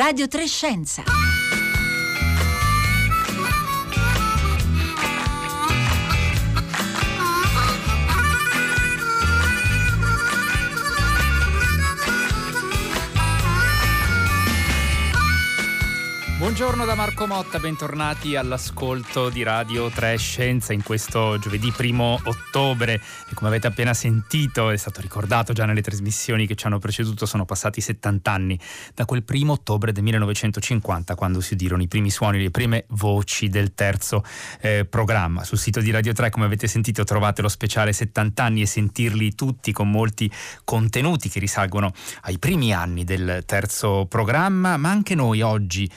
Radio 3 Scienza. Buongiorno da Marco Motta, bentornati all'ascolto di Radio 3 Scienza in questo giovedì 1 ottobre. E come avete appena sentito, è stato ricordato già nelle trasmissioni che ci hanno preceduto, sono passati 70 anni da quel 1 ottobre del 1950, quando si udirono i primi suoni, le prime voci del terzo programma. Sul sito di Radio 3, come avete sentito, trovate lo speciale 70 anni e sentirli tutti, con molti contenuti che risalgono ai primi anni del terzo programma. Ma anche noi oggi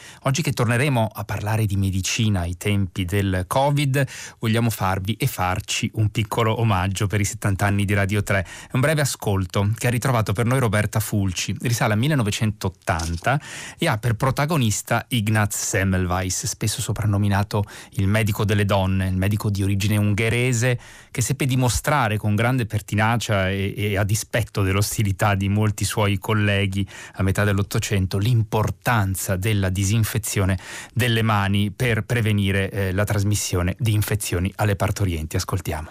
che torneremo a parlare di medicina ai tempi del Covid, vogliamo farvi e farci un piccolo omaggio per i 70 anni di Radio 3. Un breve ascolto che ha ritrovato per noi Roberta Fulci, risale al 1980 e ha per protagonista Ignaz Semmelweis, spesso soprannominato il medico delle donne, il medico di origine ungherese che seppe dimostrare con grande pertinacia e a dispetto dell'ostilità di molti suoi colleghi a metà dell'Ottocento l'importanza della disinfezione delle mani per prevenire la trasmissione di infezioni alle partorienti. Ascoltiamo.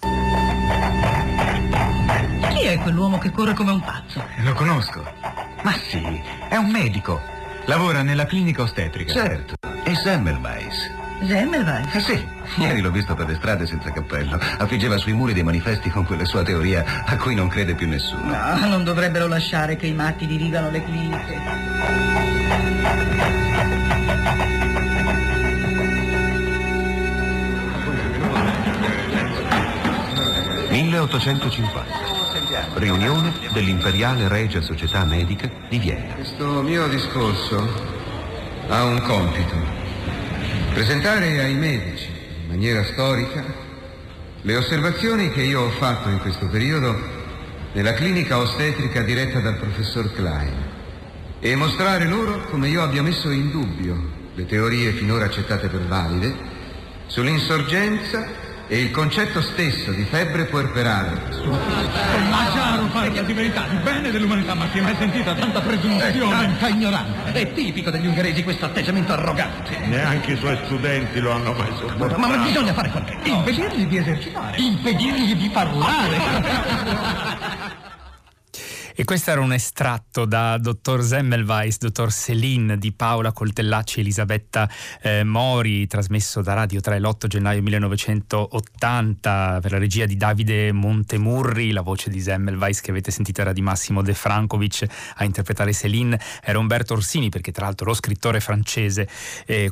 Chi è quell'uomo che corre come un pazzo? Lo conosco. Ma sì, è un medico. Lavora nella clinica ostetrica. Certo. È Semmelweis. Semmelweis? Sì, ieri l'ho visto per le strade senza cappello. Affiggeva sui muri dei manifesti con quella sua teoria a cui non crede più nessuno. No, non dovrebbero lasciare che i matti dirigano le cliniche. «1850, riunione dell'Imperiale Regia Società Medica di Vienna. Questo mio discorso ha un compito: presentare ai medici, in maniera storica, le osservazioni che io ho fatto in questo periodo nella clinica ostetrica diretta dal professor Klein e mostrare loro come io abbia messo in dubbio le teorie finora accettate per valide sull'insorgenza e il concetto stesso di febbre puerperale. Ma Giaro parla di verità, di bene dell'umanità, ma si è mai sentita tanta presunzione? Tanta ignoranza. È tipico degli ungheresi questo atteggiamento arrogante. Neanche i suoi studenti lo hanno mai sopportato. Ma bisogna fare qualcosa. Impedirgli di esercitare. Impedirgli di parlare. E questo era un estratto da Dottor Semmelweis, Dottor Selin di Paola Coltellacci e Elisabetta Mori, trasmesso da Radio 3 l'8 gennaio 1980 per la regia di Davide Montemurri. La voce di Semmelweis che avete sentito era di Massimo De Francovich, a interpretare Selin era Umberto Orsini, perché tra l'altro lo scrittore francese,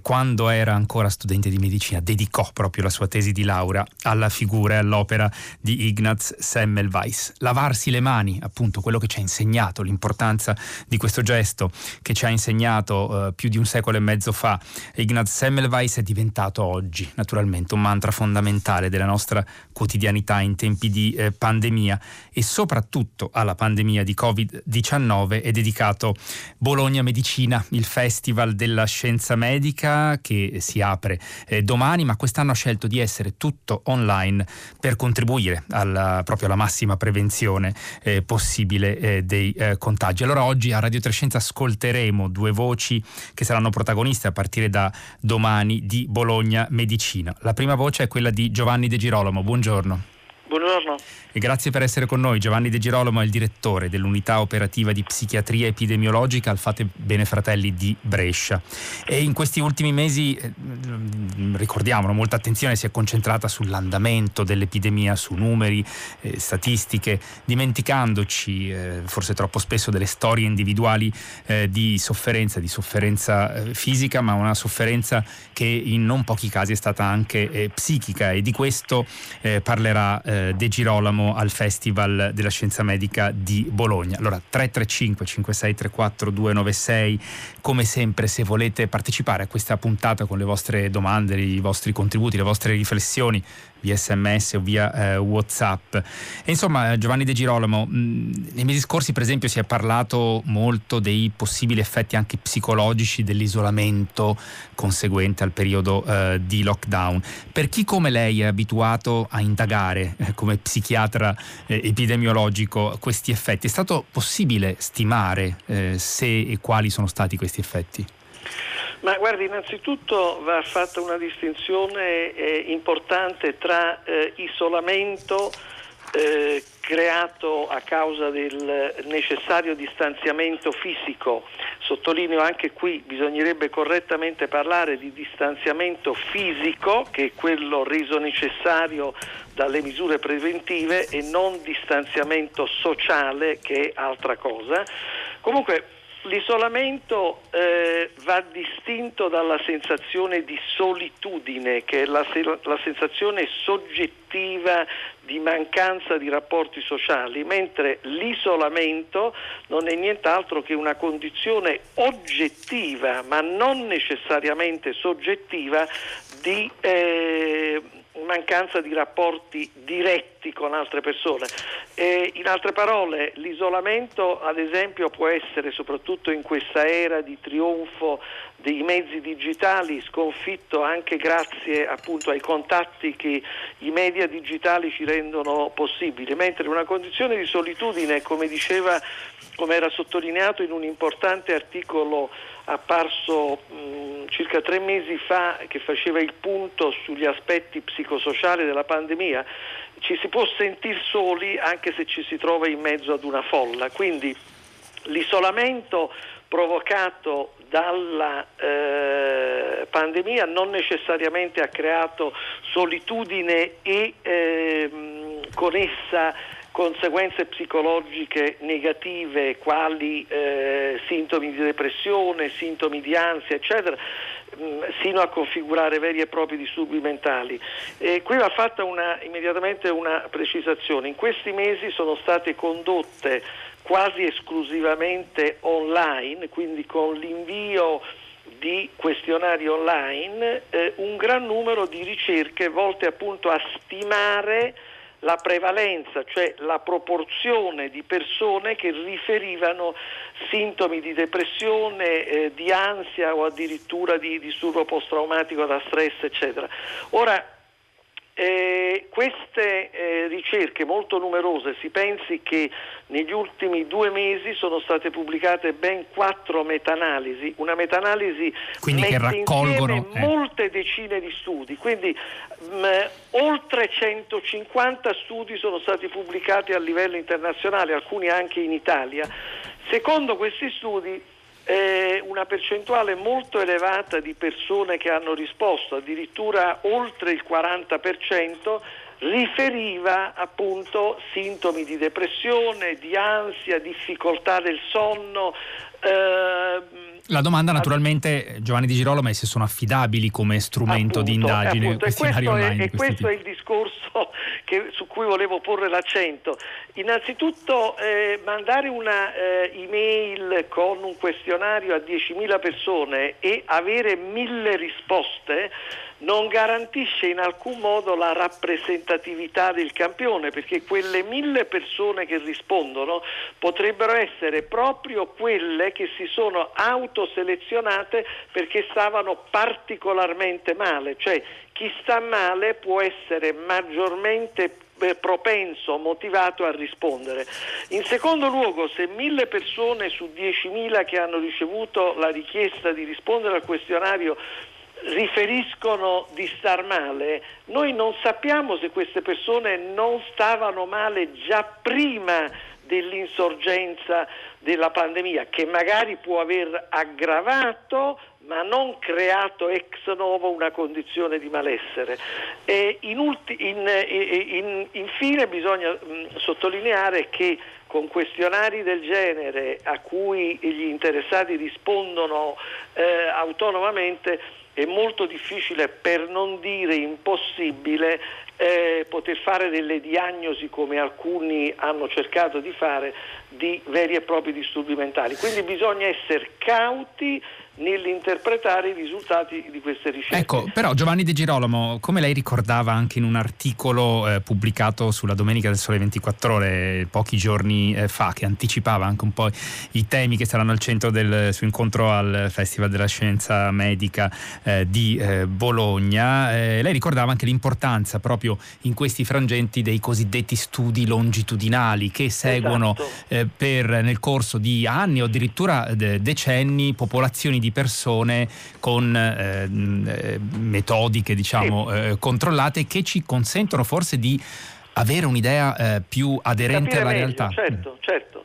quando era ancora studente di medicina, dedicò proprio la sua tesi di laurea alla figura e all'opera di Ignaz Semmelweis. Lavarsi le mani, appunto, quello che ci ha insegnato, l'importanza di questo gesto che ci ha insegnato più di un secolo e mezzo fa Ignaz Semmelweis, è diventato oggi naturalmente un mantra fondamentale della nostra quotidianità in tempi di pandemia. E soprattutto alla pandemia di Covid-19 è dedicato Bologna Medicina, il festival della scienza medica che si apre domani, ma quest'anno ha scelto di essere tutto online per contribuire proprio alla massima prevenzione possibile dei contagi. Allora oggi a Radio 3 Scienza ascolteremo due voci che saranno protagoniste a partire da domani di Bologna Medicina. La prima voce è quella di Giovanni De Girolamo. Buongiorno. Buongiorno. E grazie per essere con noi. Giovanni De Girolamo è il direttore dell'unità operativa di psichiatria epidemiologica al Fatebenefratelli di Brescia. E in questi ultimi mesi, ricordiamolo, molta attenzione si è concentrata sull'andamento dell'epidemia, su numeri, statistiche, dimenticandoci forse troppo spesso delle storie individuali di sofferenza fisica, ma una sofferenza che in non pochi casi è stata anche psichica. E di questo parlerà De Girolamo al Festival della Scienza Medica di Bologna. Allora 335 5634 296 come sempre, se volete partecipare a questa puntata con le vostre domande, i vostri contributi, le vostre riflessioni, via SMS o via WhatsApp. E insomma, Giovanni De Girolamo, nei mesi scorsi per esempio si è parlato molto dei possibili effetti anche psicologici dell'isolamento conseguente al periodo di lockdown. Per chi come lei è abituato a indagare come psichiatra epidemiologico questi effetti, è stato possibile stimare se e quali sono stati questi effetti? Ma guardi, innanzitutto va fatta una distinzione importante tra isolamento creato a causa del necessario distanziamento fisico. Sottolineo anche qui, bisognerebbe correttamente parlare di distanziamento fisico, che è quello reso necessario dalle misure preventive, e non distanziamento sociale, che è altra cosa. Comunque l'isolamento va distinto dalla sensazione di solitudine, che è la sensazione soggettiva di mancanza di rapporti sociali, mentre l'isolamento non è nient'altro che una condizione oggettiva, ma non necessariamente soggettiva, di mancanza di rapporti diretti con altre persone. E in altre parole, l'isolamento ad esempio può essere, soprattutto in questa era di trionfo dei mezzi digitali, sconfitto anche grazie appunto ai contatti che i media digitali ci rendono possibili, mentre una condizione di solitudine, come era sottolineato in un importante articolo apparso circa 3 mesi fa, che faceva il punto sugli aspetti psicosociali della pandemia, ci si può sentir soli anche se ci si trova in mezzo ad una folla. Quindi l'isolamento provocato dalla pandemia non necessariamente ha creato solitudine e con essa conseguenze psicologiche negative, quali sintomi di depressione, sintomi di ansia, eccetera, sino a configurare veri e propri disturbi mentali. E qui va fatta immediatamente una precisazione. In questi mesi sono state condotte quasi esclusivamente online, quindi con l'invio di questionari online, un gran numero di ricerche volte appunto a stimare la prevalenza, cioè la proporzione di persone che riferivano sintomi di depressione, di ansia o addirittura di disturbo post-traumatico da stress, eccetera. Ora, queste ricerche molto numerose, si pensi che negli ultimi 2 mesi sono state pubblicate ben 4 meta-analisi, una meta-analisi che raccolgono molte decine di studi, quindi oltre 150 studi sono stati pubblicati a livello internazionale, alcuni anche in Italia. Secondo questi studi una percentuale molto elevata di persone che hanno risposto, addirittura oltre il 40%, riferiva appunto sintomi di depressione, di ansia, difficoltà del sonno. La domanda naturalmente, Giovanni De Girolamo, è se sono affidabili come strumento di indagine. Appunto, questo è il discorso su cui volevo porre l'accento. Innanzitutto mandare una email con un questionario a 10.000 persone e avere 1.000 risposte non garantisce in alcun modo la rappresentatività del campione, perché quelle 1.000 persone che rispondono potrebbero essere proprio quelle che si sono autoselezionate perché stavano particolarmente male, cioè chi sta male può essere maggiormente propenso, motivato a rispondere. In secondo luogo, se 1.000 persone su 10.000 che hanno ricevuto la richiesta di rispondere al questionario riferiscono di star male, noi non sappiamo se queste persone non stavano male già prima dell'insorgenza della pandemia, che magari può aver aggravato ma non creato ex novo una condizione di malessere. E infine bisogna sottolineare che con questionari del genere a cui gli interessati rispondono autonomamente è molto difficile, per non dire impossibile, poter fare delle diagnosi, come alcuni hanno cercato di fare, di veri e propri disturbi mentali. Quindi bisogna essere cauti nell'interpretare i risultati di queste ricerche. Ecco, però Giovanni De Girolamo, come lei ricordava anche in un articolo pubblicato sulla Domenica del Sole 24 Ore pochi giorni fa, che anticipava anche un po' i temi che saranno al centro del suo incontro al Festival della Scienza Medica di Bologna, lei ricordava anche l'importanza proprio in questi frangenti dei cosiddetti studi longitudinali che seguono, esatto, nel corso di anni o addirittura decenni, popolazioni di persone con metodiche controllate, che ci consentono forse di avere un'idea più aderente alla realtà. Certo.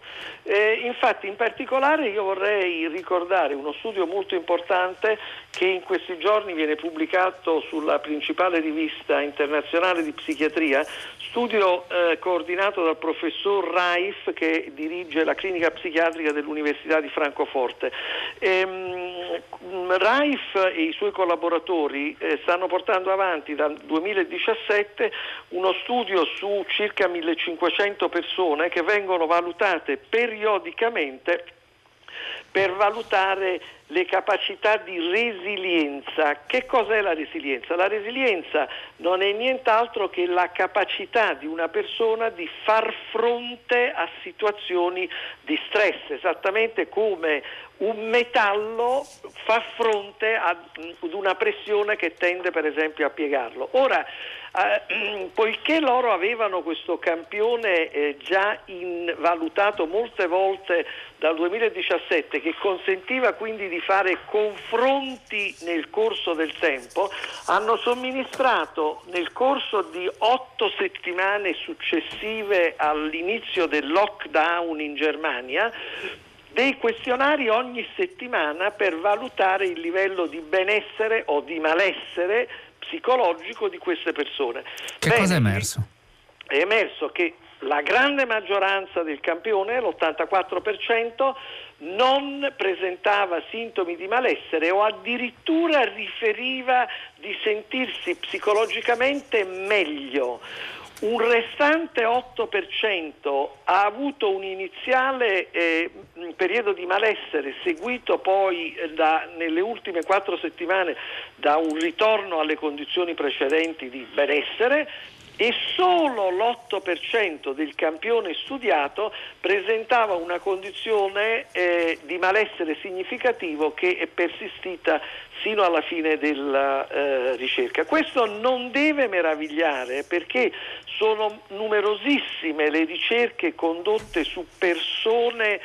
Infatti in particolare io vorrei ricordare uno studio molto importante che in questi giorni viene pubblicato sulla principale rivista internazionale di psichiatria, studio coordinato dal professor Reif, che dirige la clinica psichiatrica dell'Università di Francoforte. Reif e i suoi collaboratori stanno portando avanti dal 2017 uno studio su circa 1500 persone che vengono valutate periodicamente per valutare le capacità di resilienza. Che cos'è la resilienza? La resilienza non è nient'altro che la capacità di una persona di far fronte a situazioni di stress, esattamente come un metallo fa fronte ad una pressione che tende per esempio a piegarlo. Ora, poiché loro avevano questo campione già valutato molte volte dal 2017, che consentiva quindi di fare confronti nel corso del tempo, hanno somministrato nel corso di 8 settimane successive all'inizio del lockdown in Germania dei questionari ogni settimana per valutare il livello di benessere o di malessere psicologico di queste persone. Cosa è emerso? È emerso che la grande maggioranza del campione, l'84%, non presentava sintomi di malessere o addirittura riferiva di sentirsi psicologicamente meglio. Un restante 8% ha avuto un iniziale periodo di malessere, seguito poi nelle ultime 4 settimane da un ritorno alle condizioni precedenti di benessere, e solo l'8% del campione studiato presentava una condizione di malessere significativo che è persistita sino alla fine della ricerca. Questo non deve meravigliare, perché sono numerosissime le ricerche condotte su persone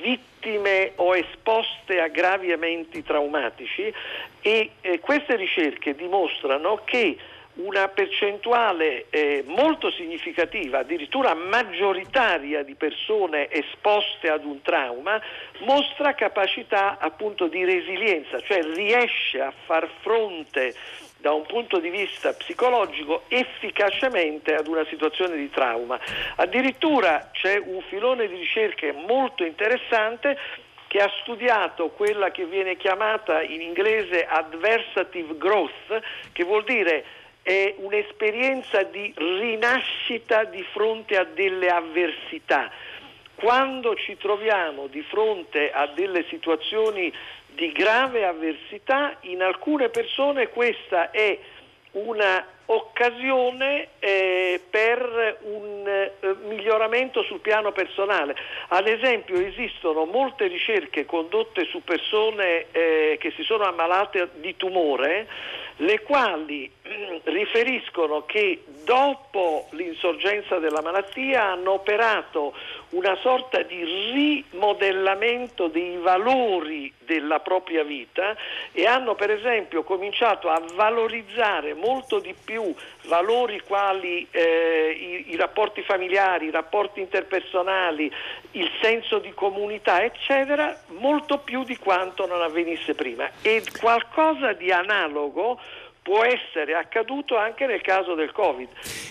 vittime o esposte a gravi eventi traumatici, e queste ricerche dimostrano che una percentuale molto significativa, addirittura maggioritaria, di persone esposte ad un trauma mostra capacità appunto di resilienza, cioè riesce a far fronte da un punto di vista psicologico efficacemente ad una situazione di trauma. Addirittura c'è un filone di ricerche molto interessante che ha studiato quella che viene chiamata in inglese adversative growth, che vuol dire è un'esperienza di rinascita di fronte a delle avversità. Quando ci troviamo di fronte a delle situazioni di grave avversità, in alcune persone questa è un'occasione per un miglioramento sul piano personale. Ad esempio esistono molte ricerche condotte su persone che si sono ammalate di tumore, le quali riferiscono che dopo l'insorgenza della malattia hanno operato una sorta di rimodellamento dei valori della propria vita e hanno per esempio cominciato a valorizzare molto di più valori quali i rapporti familiari, i rapporti interpersonali, il senso di comunità eccetera, molto più di quanto non avvenisse prima. E qualcosa di analogo può essere accaduto anche nel caso del Covid.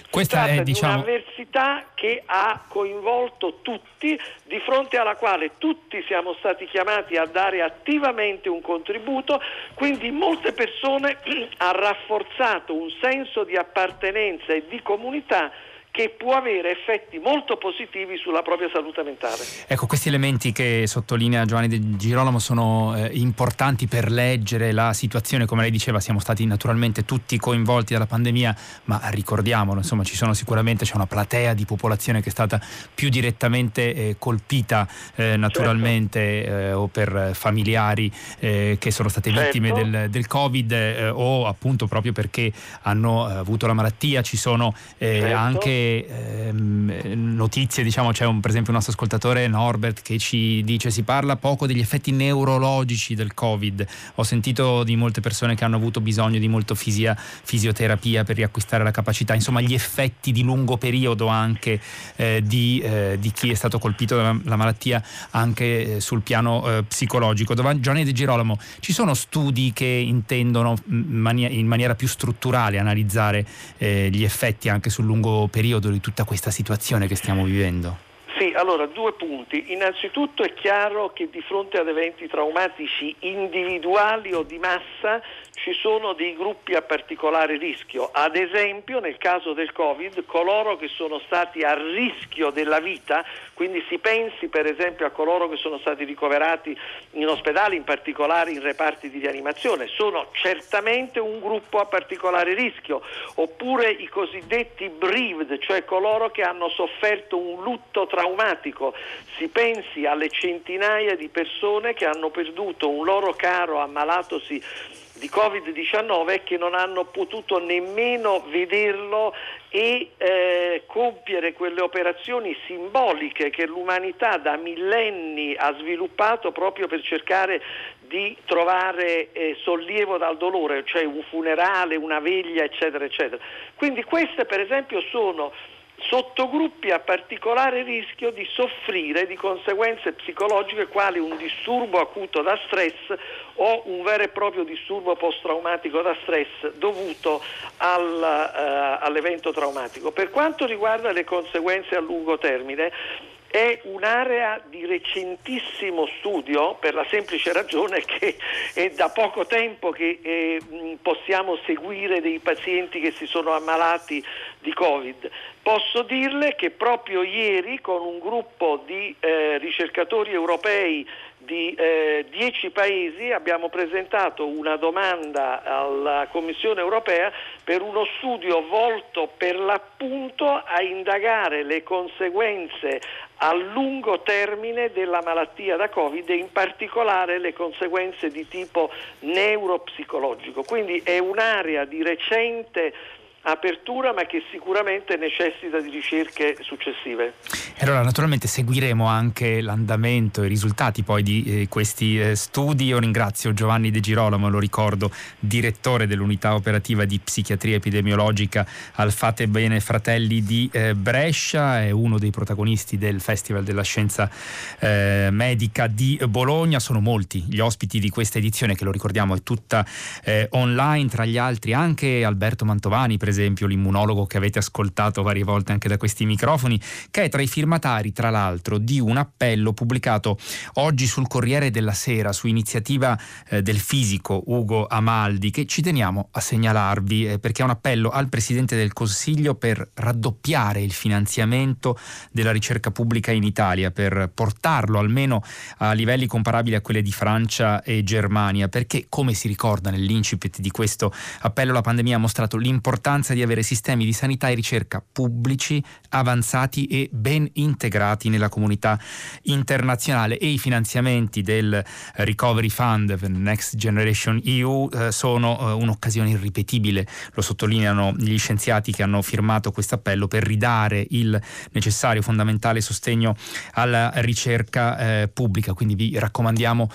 Questa è, diciamo, un'avversità che ha coinvolto tutti, di fronte alla quale tutti siamo stati chiamati a dare attivamente un contributo, quindi molte persone ha rafforzato un senso di appartenenza e di comunità che può avere effetti molto positivi sulla propria salute mentale. Ecco, questi elementi che sottolinea Giovanni De Girolamo sono importanti per leggere la situazione. Come lei diceva, siamo stati naturalmente tutti coinvolti dalla pandemia, ma ricordiamolo, insomma, ci sono sicuramente, c'è una platea di popolazione che è stata più direttamente colpita naturalmente, certo, o per familiari che sono state, certo, vittime del Covid, o appunto proprio perché hanno avuto la malattia. Ci sono certo, anche notizie, diciamo, c'è per esempio un nostro ascoltatore, Norbert, che ci dice: si parla poco degli effetti neurologici del Covid, ho sentito di molte persone che hanno avuto bisogno di molto fisioterapia per riacquistare la capacità, insomma gli effetti di lungo periodo anche di chi è stato colpito dalla malattia anche sul piano psicologico. Giovanni De Girolamo, ci sono studi che intendono in maniera più strutturale analizzare gli effetti anche sul lungo periodo di tutta questa situazione che stiamo vivendo? Sì, allora, due punti. Innanzitutto è chiaro che di fronte ad eventi traumatici individuali o di massa ci sono dei gruppi a particolare rischio. Ad esempio, nel caso del Covid, coloro che sono stati a rischio della vita, quindi si pensi per esempio a coloro che sono stati ricoverati in ospedale, in particolare in reparti di rianimazione, sono certamente un gruppo a particolare rischio. Oppure i cosiddetti bereaved, cioè coloro che hanno sofferto un lutto traumatico. Si pensi alle centinaia di persone che hanno perduto un loro caro ammalatosi di Covid-19 e che non hanno potuto nemmeno vederlo e compiere quelle operazioni simboliche che l'umanità da millenni ha sviluppato proprio per cercare di trovare sollievo dal dolore, cioè un funerale, una veglia, eccetera, eccetera. Quindi queste per esempio sono sottogruppi a particolare rischio di soffrire di conseguenze psicologiche quali un disturbo acuto da stress o un vero e proprio disturbo post-traumatico da stress dovuto all'evento traumatico. Per quanto riguarda le conseguenze a lungo termine, è un'area di recentissimo studio per la semplice ragione che è da poco tempo che possiamo seguire dei pazienti che si sono ammalati di Covid. Posso dirle che proprio ieri con un gruppo di ricercatori europei di 10 paesi abbiamo presentato una domanda alla Commissione europea per uno studio volto per l'appunto a indagare le conseguenze a lungo termine della malattia da Covid e in particolare le conseguenze di tipo neuropsicologico. Quindi è un'area di recente apertura ma che sicuramente necessita di ricerche successive. E allora naturalmente seguiremo anche l'andamento e i risultati poi di questi studi. Io ringrazio Giovanni De Girolamo, lo ricordo, direttore dell'unità operativa di psichiatria epidemiologica al Fatebenefratelli di Brescia, è uno dei protagonisti del Festival della Scienza Medica di Bologna. Sono molti gli ospiti di questa edizione che, lo ricordiamo, è tutta online, tra gli altri anche Alberto Mantovani, per esempio, l'immunologo che avete ascoltato varie volte anche da questi microfoni, che è tra i firmatari, tra l'altro, di un appello pubblicato oggi sul Corriere della Sera su iniziativa del fisico Ugo Amaldi, che ci teniamo a segnalarvi perché è un appello al Presidente del Consiglio per raddoppiare il finanziamento della ricerca pubblica in Italia, per portarlo almeno a livelli comparabili a quelli di Francia e Germania, perché, come si ricorda nell'incipit di questo appello, la pandemia ha mostrato l'importanza di avere sistemi di sanità e ricerca pubblici, avanzati e ben integrati nella comunità internazionale, e i finanziamenti del Recovery Fund per Next Generation EU sono un'occasione irripetibile, lo sottolineano gli scienziati che hanno firmato questo appello, per ridare il necessario, fondamentale sostegno alla ricerca pubblica. Quindi vi raccomandiamo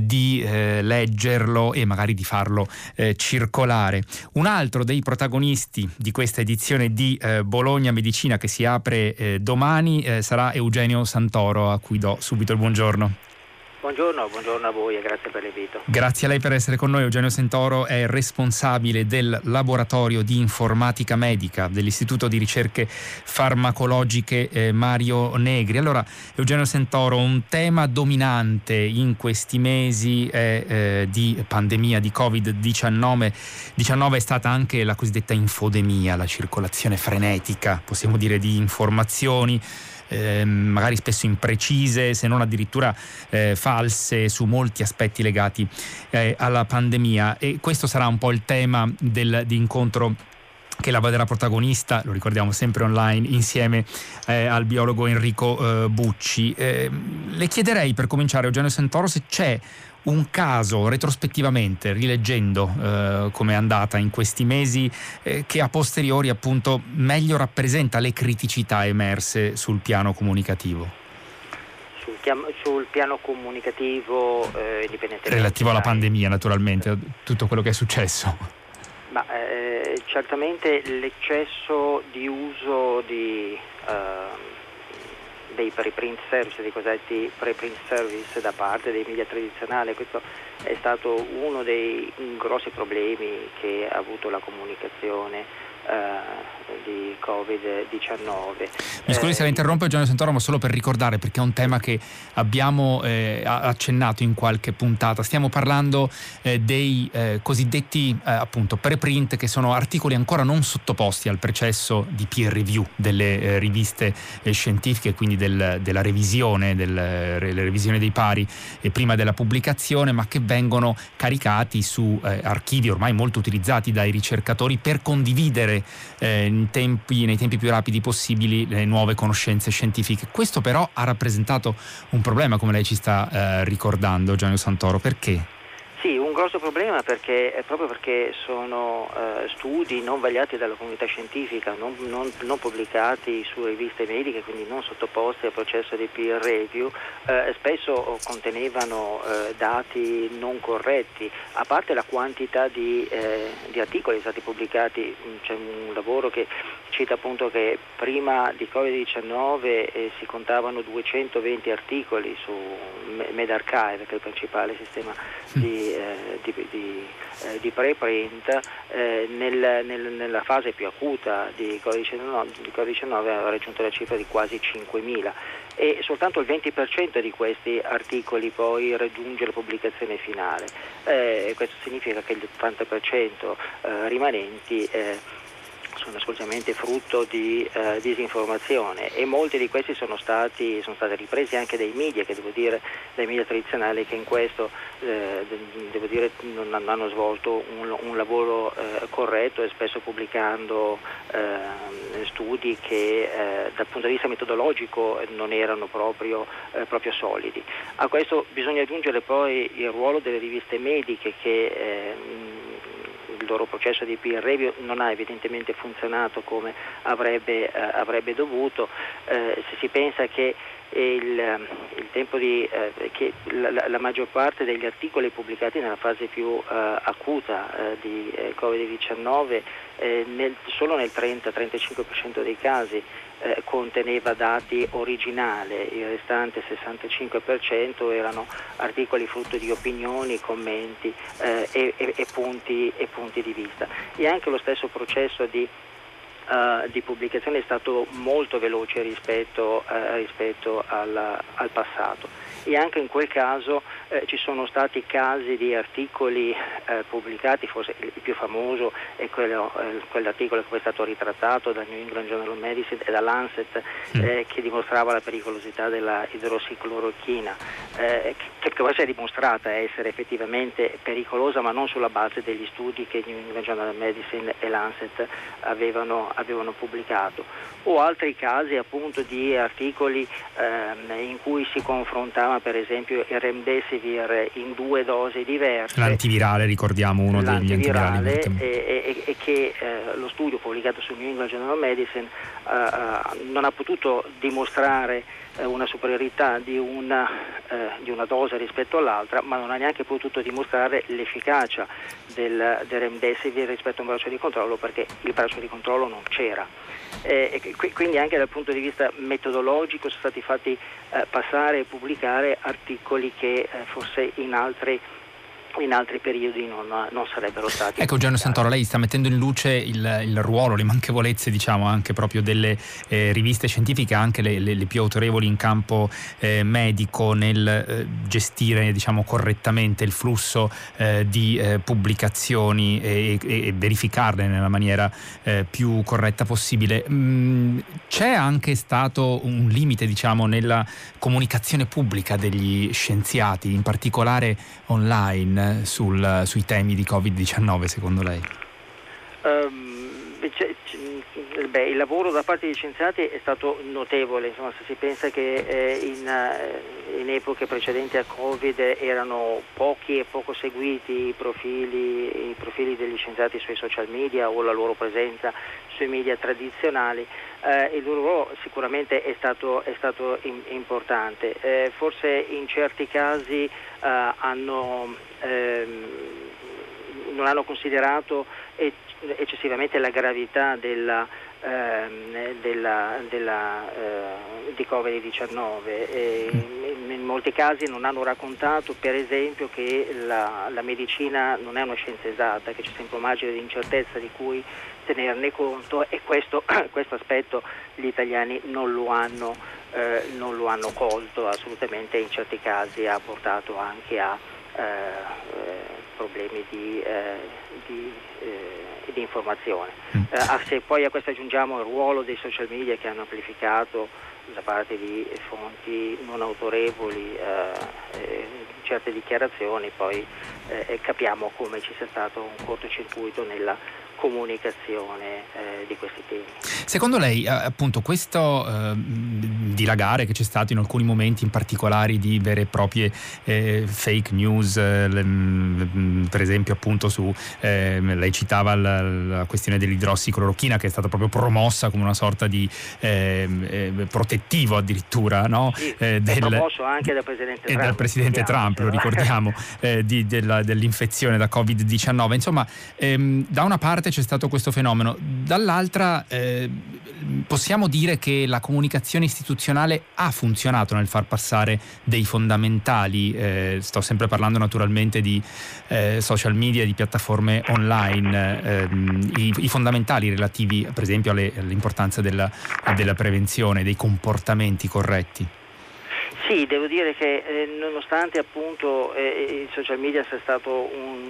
di leggerlo e magari di farlo circolare. Un altro dei protagonisti di questa edizione di Bologna Medicina, che si apre domani, sarà Eugenio Santoro, a cui do subito il buongiorno. Buongiorno a voi e grazie per l'invito. Grazie a lei per essere con noi. Eugenio Santoro è responsabile del laboratorio di informatica medica dell'Istituto di Ricerche Farmacologiche Mario Negri. Allora, Eugenio Santoro, un tema dominante in questi mesi di pandemia di Covid-19 è stata anche la cosiddetta infodemia, la circolazione frenetica, possiamo dire, di informazioni, magari spesso imprecise, se non addirittura false, su molti aspetti legati alla pandemia. E questo sarà un po' il tema di incontro che la vedrà protagonista, lo ricordiamo, sempre online, insieme al biologo Enrico Bucci. Le chiederei, per cominciare, Eugenio Santoro, se c'è un caso, retrospettivamente, rileggendo come è andata in questi mesi, che a posteriori appunto meglio rappresenta le criticità emerse sul piano comunicativo. Sul piano comunicativo, indipendentemente relativo alla pandemia, naturalmente, a tutto quello che è successo. Ma certamente l'eccesso di uso dei preprint service, dei cosiddetti preprint service da parte dei media tradizionali, questo è stato uno dei grossi problemi che ha avuto la comunicazione di Covid-19. Mi scusi se la interrompo, Giovanni Santoro, ma solo per ricordare, perché è un tema che abbiamo accennato in qualche puntata. Stiamo parlando dei cosiddetti appunto preprint, che sono articoli ancora non sottoposti al processo di peer review delle riviste scientifiche, quindi della revisione, revisione dei pari prima della pubblicazione, ma che vengono caricati su archivi ormai molto utilizzati dai ricercatori per condividere nei tempi più rapidi possibili le nuove conoscenze scientifiche. Questo però ha rappresentato un problema, come lei ci sta ricordando, Giovanni Santoro. Perché? Sì, un grosso problema perché sono studi non vagliati dalla comunità scientifica, non pubblicati su riviste mediche, quindi non sottoposti al processo di peer review, spesso contenevano dati non corretti. A parte la quantità di articoli stati pubblicati, c'è un lavoro che cita appunto che prima di Covid-19 si contavano 220 articoli su MedArchive, che è il principale sistema di preprint. Nella fase più acuta di Covid-19 aveva raggiunto la cifra di quasi 5.000 e soltanto il 20% di questi articoli poi raggiunge la pubblicazione finale. Questo significa che gli 80% rimanenti sono assolutamente frutto di disinformazione, e molti di questi sono stati ripresi anche dai media, che devo dire, dai media tradizionali, che in questo devo dire non hanno svolto un lavoro corretto, e spesso pubblicando studi che dal punto di vista metodologico non erano proprio solidi. A questo bisogna aggiungere poi il ruolo delle riviste mediche, che il loro processo di peer review non ha evidentemente funzionato come avrebbe dovuto. Se si pensa che il tempo che la maggior parte degli articoli pubblicati nella fase più acuta di Covid-19 solo nel 30-35% dei casi conteneva dati originali, il restante 65% erano articoli frutto di opinioni, commenti e punti di vista. E anche lo stesso processo di pubblicazione è stato molto veloce rispetto al passato, e anche in quel caso ci sono stati casi di articoli pubblicati. Forse il più famoso è quell'articolo che poi è stato ritrattato dal New England Journal of Medicine e da Lancet, che dimostrava la pericolosità della idrossiclorochina, che poi si è dimostrata essere effettivamente pericolosa, ma non sulla base degli studi che New England Journal of Medicine e Lancet avevano pubblicato, o altri casi appunto di articoli in cui si confrontava per esempio il remdesivir in due dosi diverse, l'antivirale, ricordiamo, uno degli antivirali, e che lo studio pubblicato su New England Journal of Medicine non ha potuto dimostrare una superiorità di una dose rispetto all'altra, ma non ha neanche potuto dimostrare l'efficacia del remdesivir rispetto a un braccio di controllo, perché il braccio di controllo non c'era. Quindi anche dal punto di vista metodologico sono stati fatti passare e pubblicare articoli che forse in altri periodi non sarebbero stati. Ecco, Eugenio Santoro, lei sta mettendo in luce il ruolo, le manchevolezze, diciamo, anche proprio delle riviste scientifiche, anche le più autorevoli in campo medico, nel gestire, diciamo, correttamente il flusso di pubblicazioni e verificarle nella maniera più corretta possibile. C'è anche stato un limite, diciamo, nella comunicazione pubblica degli scienziati, in particolare online, sui temi di Covid-19, secondo lei? Il lavoro da parte degli scienziati è stato notevole, insomma, se si pensa che in epoche precedenti a Covid erano pochi e poco seguiti i profili degli scienziati sui social media o la loro presenza sui media tradizionali, il loro ruolo sicuramente è stato importante. Forse in certi casi non hanno considerato eccessivamente la gravità di Covid-19 e in molti casi non hanno raccontato, per esempio, che la medicina non è una scienza esatta, che c'è sempre un margine di incertezza di cui tenerne conto, e questo aspetto gli italiani non lo hanno colto assolutamente, in certi casi ha portato anche a problemi di informazione. Se poi a questo aggiungiamo il ruolo dei social media, che hanno amplificato da parte di fonti non autorevoli certe dichiarazioni, poi capiamo come ci sia stato un cortocircuito nella comunicazione di questi temi. Secondo lei, appunto, questo dilagare che c'è stato in alcuni momenti in particolari di vere e proprie fake news, per esempio, appunto, su lei citava la questione dell'idrossiclorochina, che è stata proprio promossa come una sorta di protettivo addirittura, no? Sì, promosso anche dal Presidente Trump. Dal Presidente Trump, lo ricordiamo, dell'infezione da Covid-19. Insomma, da una parte c'è stato questo fenomeno, dall'altra possiamo dire che la comunicazione istituzionale ha funzionato nel far passare dei fondamentali, sto sempre parlando naturalmente di social media, di piattaforme online, i fondamentali relativi per esempio all'importanza della prevenzione, dei comportamenti corretti. Sì, devo dire che nonostante, appunto, i social media sia stato un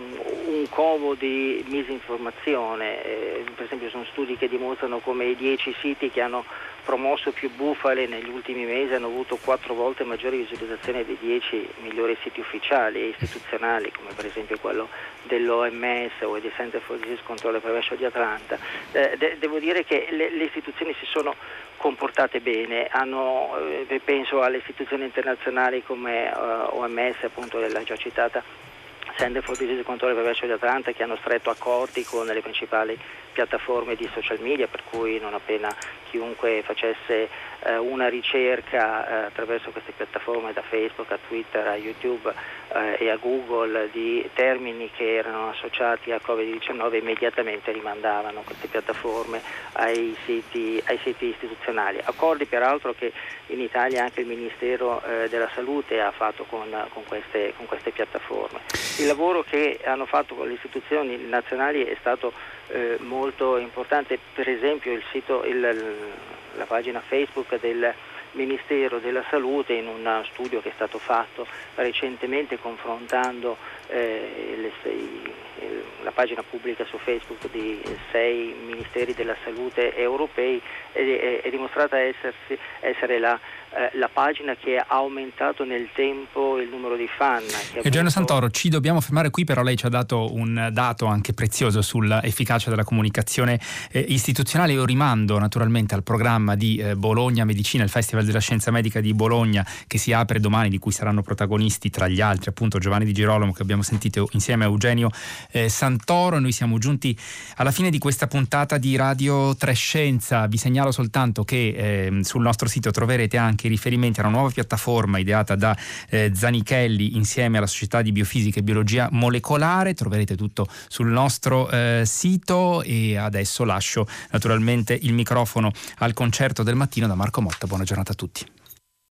covo di disinformazione, per esempio sono studi che dimostrano come i 10 siti che hanno promosso più bufale negli ultimi mesi hanno avuto 4 volte maggiori visualizzazioni dei 10 migliori siti ufficiali e istituzionali, come per esempio quello dell'OMS o del Center for Disease Control and Prevention di Atlanta. Devo dire che le istituzioni si sono comportate bene, penso alle istituzioni internazionali come OMS, appunto, della già citata Center for Disease Control and Prevention di Atlanta, che hanno stretto accordi con le principali piattaforme di social media, per cui non appena chiunque facesse una ricerca attraverso queste piattaforme, da Facebook a Twitter a YouTube e a Google, di termini che erano associati a Covid-19, immediatamente rimandavano queste piattaforme ai siti istituzionali. Accordi peraltro che in Italia anche il Ministero della Salute ha fatto con queste piattaforme. Il lavoro che hanno fatto con le istituzioni nazionali è stato molto importante. Per esempio la pagina Facebook del Ministero della Salute, in un studio che è stato fatto recentemente confrontando la pagina pubblica su Facebook di 6 Ministeri della Salute europei, è dimostrata essere la pagina che ha aumentato nel tempo il numero di fan. Eugenio Santoro, ci dobbiamo fermare qui, però lei ci ha dato un dato anche prezioso sull'efficacia della comunicazione istituzionale. Io rimando naturalmente al programma di Bologna Medicina, il Festival della Scienza Medica di Bologna, che si apre domani, di cui saranno protagonisti tra gli altri appunto Giovanni De Girolamo, che abbiamo sentito insieme a Eugenio Santoro. Noi siamo giunti alla fine di questa puntata di Radio 3 Scienza. Vi segnalo soltanto che sul nostro sito troverete anche i riferimenti a una nuova piattaforma ideata da Zanichelli insieme alla Società di Biofisica e Biologia Molecolare. Troverete tutto sul nostro sito, e adesso lascio naturalmente il microfono al concerto del mattino da Marco Motta. Buona giornata a tutti.